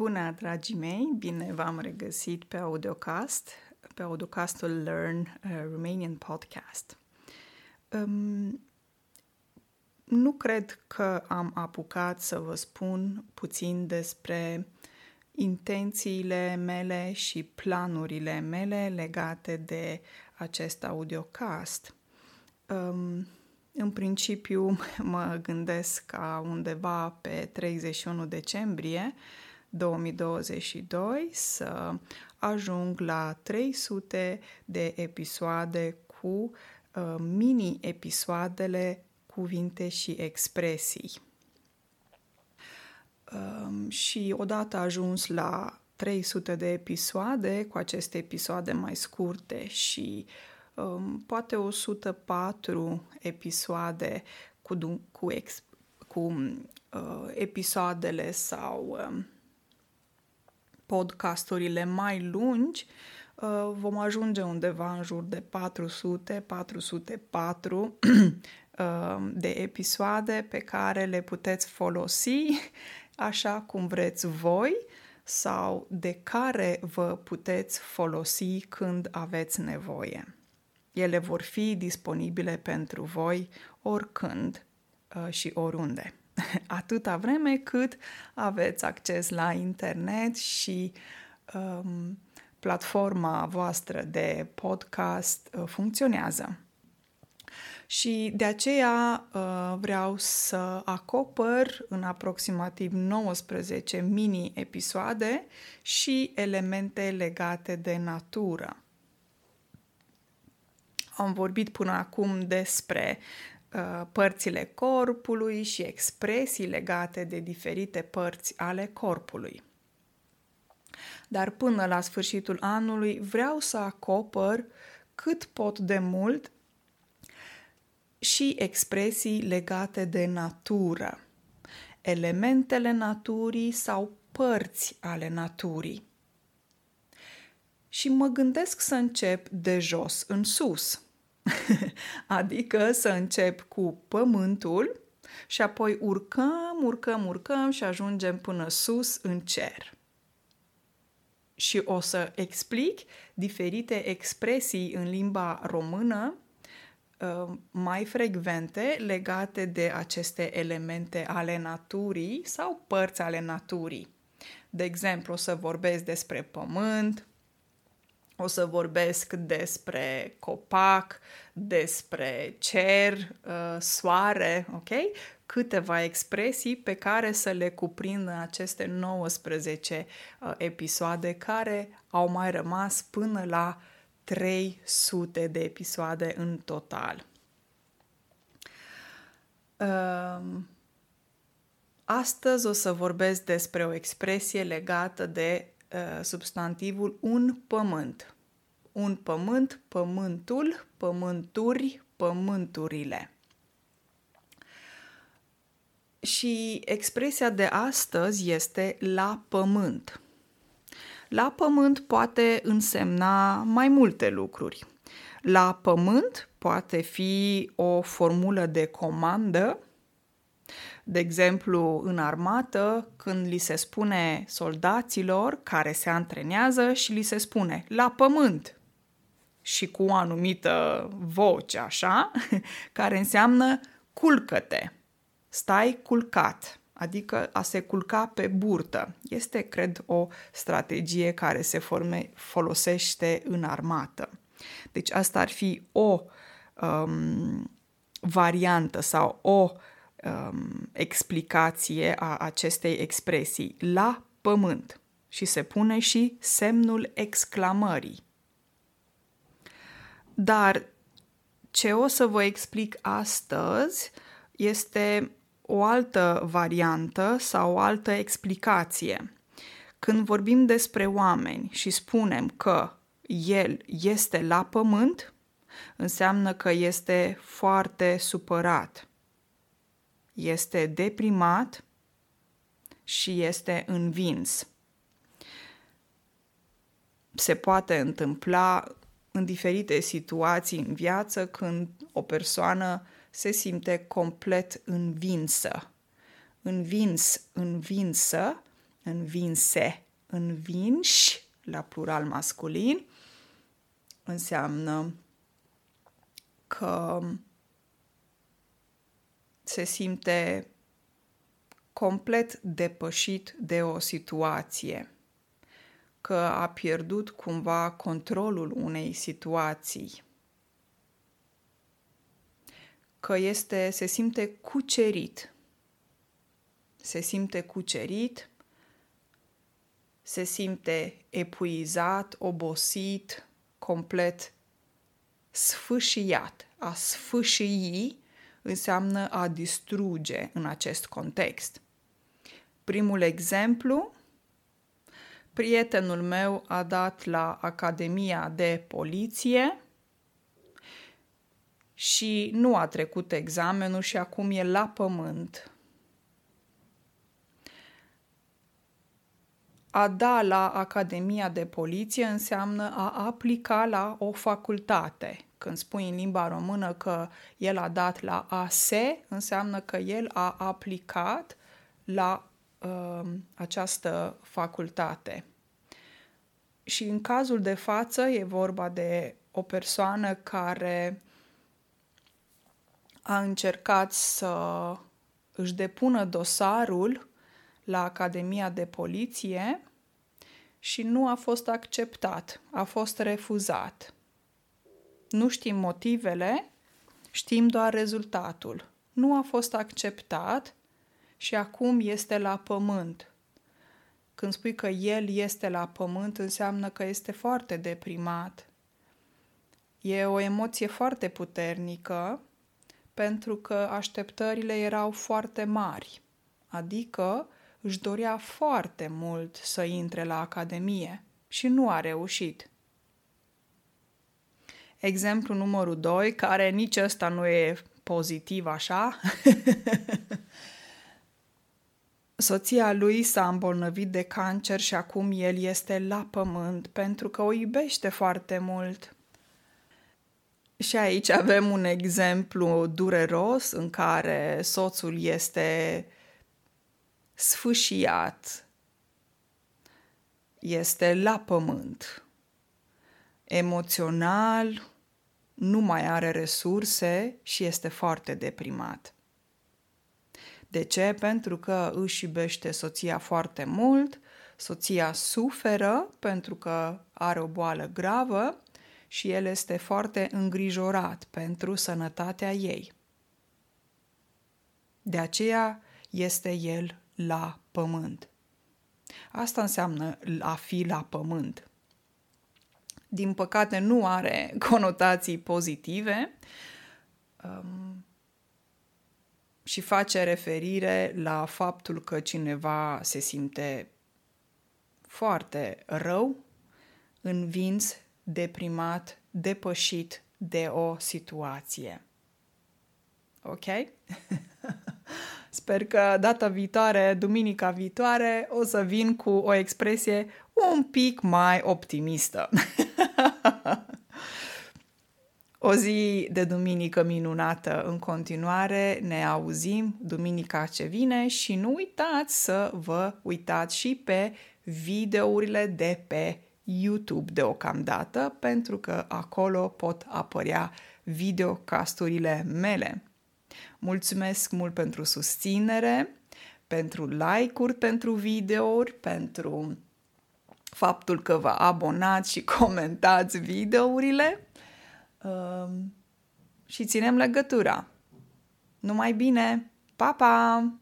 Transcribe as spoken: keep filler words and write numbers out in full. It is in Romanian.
Bună, dragii mei! Bine v-am regăsit pe audiocast, pe audiocastul Learn Romanian Podcast. Um, nu cred că am apucat să vă spun puțin despre intențiile mele și planurile mele legate de acest audiocast. Um, În principiu, mă gândesc ca undeva pe treizeci și unu decembrie două mii douăzeci și doi să ajung la trei sute de episoade cu uh, mini-episoadele Cuvinte și Expresii. Uh, și odată ajuns la trei sute de episoade, cu aceste episoade mai scurte și poate o sută patru episoade cu, cu, ex, cu uh, episoadele sau uh, podcasturile mai lungi, uh, vom ajunge undeva în jur de patru sute - patru sute patru uh, de episoade pe care le puteți folosi așa cum vreți voi sau de care vă puteți folosi când aveți nevoie. Ele vor fi disponibile pentru voi oricând și oriunde, atâta vreme cât aveți acces la internet și um, platforma voastră de podcast funcționează. Și de aceea uh, vreau să acopăr în aproximativ nouăsprezece mini-episoade și elemente legate de natură. Am vorbit până acum despre uh, părțile corpului și expresii legate de diferite părți ale corpului. Dar până la sfârșitul anului vreau să acopăr cât pot de mult și expresii legate de natură, elementele naturii sau părți ale naturii. Și mă gândesc să încep de jos în sus. Adică să încep cu pământul și apoi urcăm, urcăm, urcăm și ajungem până sus în cer. Și o să explic diferite expresii în limba română mai frecvente legate de aceste elemente ale naturii sau părți ale naturii. De exemplu, o să vorbesc despre pământ, o să vorbesc despre copac, despre cer, soare, ok? Câteva expresii pe care să le cuprind în aceste nouăsprezece episoade care au mai rămas până la trei sute de episoade în total. Astăzi o să vorbesc despre o expresie legată de substantivul un pământ. Un pământ, pământul, pământuri, pământurile. Și expresia de astăzi este la pământ. La pământ poate însemna mai multe lucruri. La pământ poate fi o formulă de comandă. De exemplu, în armată, când li se spune soldaților care se antrenează și li se spune la pământ și cu o anumită voce, așa, care înseamnă culcă-te, stai culcat, adică a se culca pe burtă. Este, cred, o strategie care se forme, folosește în armată. Deci asta ar fi o um, variantă sau o explicație a acestei expresii, la pământ, și se pune și semnul exclamării. Dar ce o să vă explic astăzi este o altă variantă sau o altă explicație. Când vorbim despre oameni și spunem că el este la pământ, înseamnă că este foarte supărat, este deprimat și este învins. Se poate întâmpla în diferite situații în viață când o persoană se simte complet învinsă. Învins, învinsă învinse, învinși, la plural masculin, înseamnă că se simte complet depășit de o situație, că a pierdut cumva controlul unei situații, că este, se simte cucerit, se simte cucerit, se simte epuizat, obosit, complet sfâșiat. A sfâșii înseamnă a distruge în acest context. Primul exemplu, prietenul meu a dat la Academia de Poliție și nu a trecut examenul și acum e la pământ. A da la Academia de Poliție înseamnă a aplica la o facultate. Când spui în limba română că el a dat la A S, înseamnă că el a aplicat la uh, această facultate. Și în cazul de față e vorba de o persoană care a încercat să își depună dosarul la Academia de Poliție și nu a fost acceptat, a fost refuzat. Nu știm motivele, știm doar rezultatul. Nu a fost acceptat și acum este la pământ. Când spui că el este la pământ, înseamnă că este foarte deprimat. E o emoție foarte puternică pentru că așteptările erau foarte mari, adică își dorea foarte mult să intre la academie și nu a reușit. Exemplu numărul doi, care nici ăsta nu e pozitiv așa. Soția lui s-a îmbolnăvit de cancer și acum el este la pământ pentru că o iubește foarte mult. Și aici avem un exemplu dureros în care soțul este sfâșiat, este la pământ, emoțional, nu mai are resurse și este foarte deprimat. De ce? Pentru că își iubește soția foarte mult, soția suferă pentru că are o boală gravă și el este foarte îngrijorat pentru sănătatea ei. De aceea este el la pământ. Asta înseamnă a fi la pământ. Din păcate nu are conotații pozitive um, și face referire la faptul că cineva se simte foarte rău, învins, deprimat, depășit de o situație. Ok? Sper că data viitoare, duminica viitoare, o să vin cu o expresie un pic mai optimistă. O zi de duminică minunată în continuare, ne auzim duminica ce vine și nu uitați să vă uitați și pe videourile de pe YouTube deocamdată, pentru că acolo pot apărea videocasturile mele. Mulțumesc mult pentru susținere, pentru like-uri, pentru videouri, pentru faptul că vă abonați și comentați videourile um, și ținem legătura. Numai bine! Pa, pa!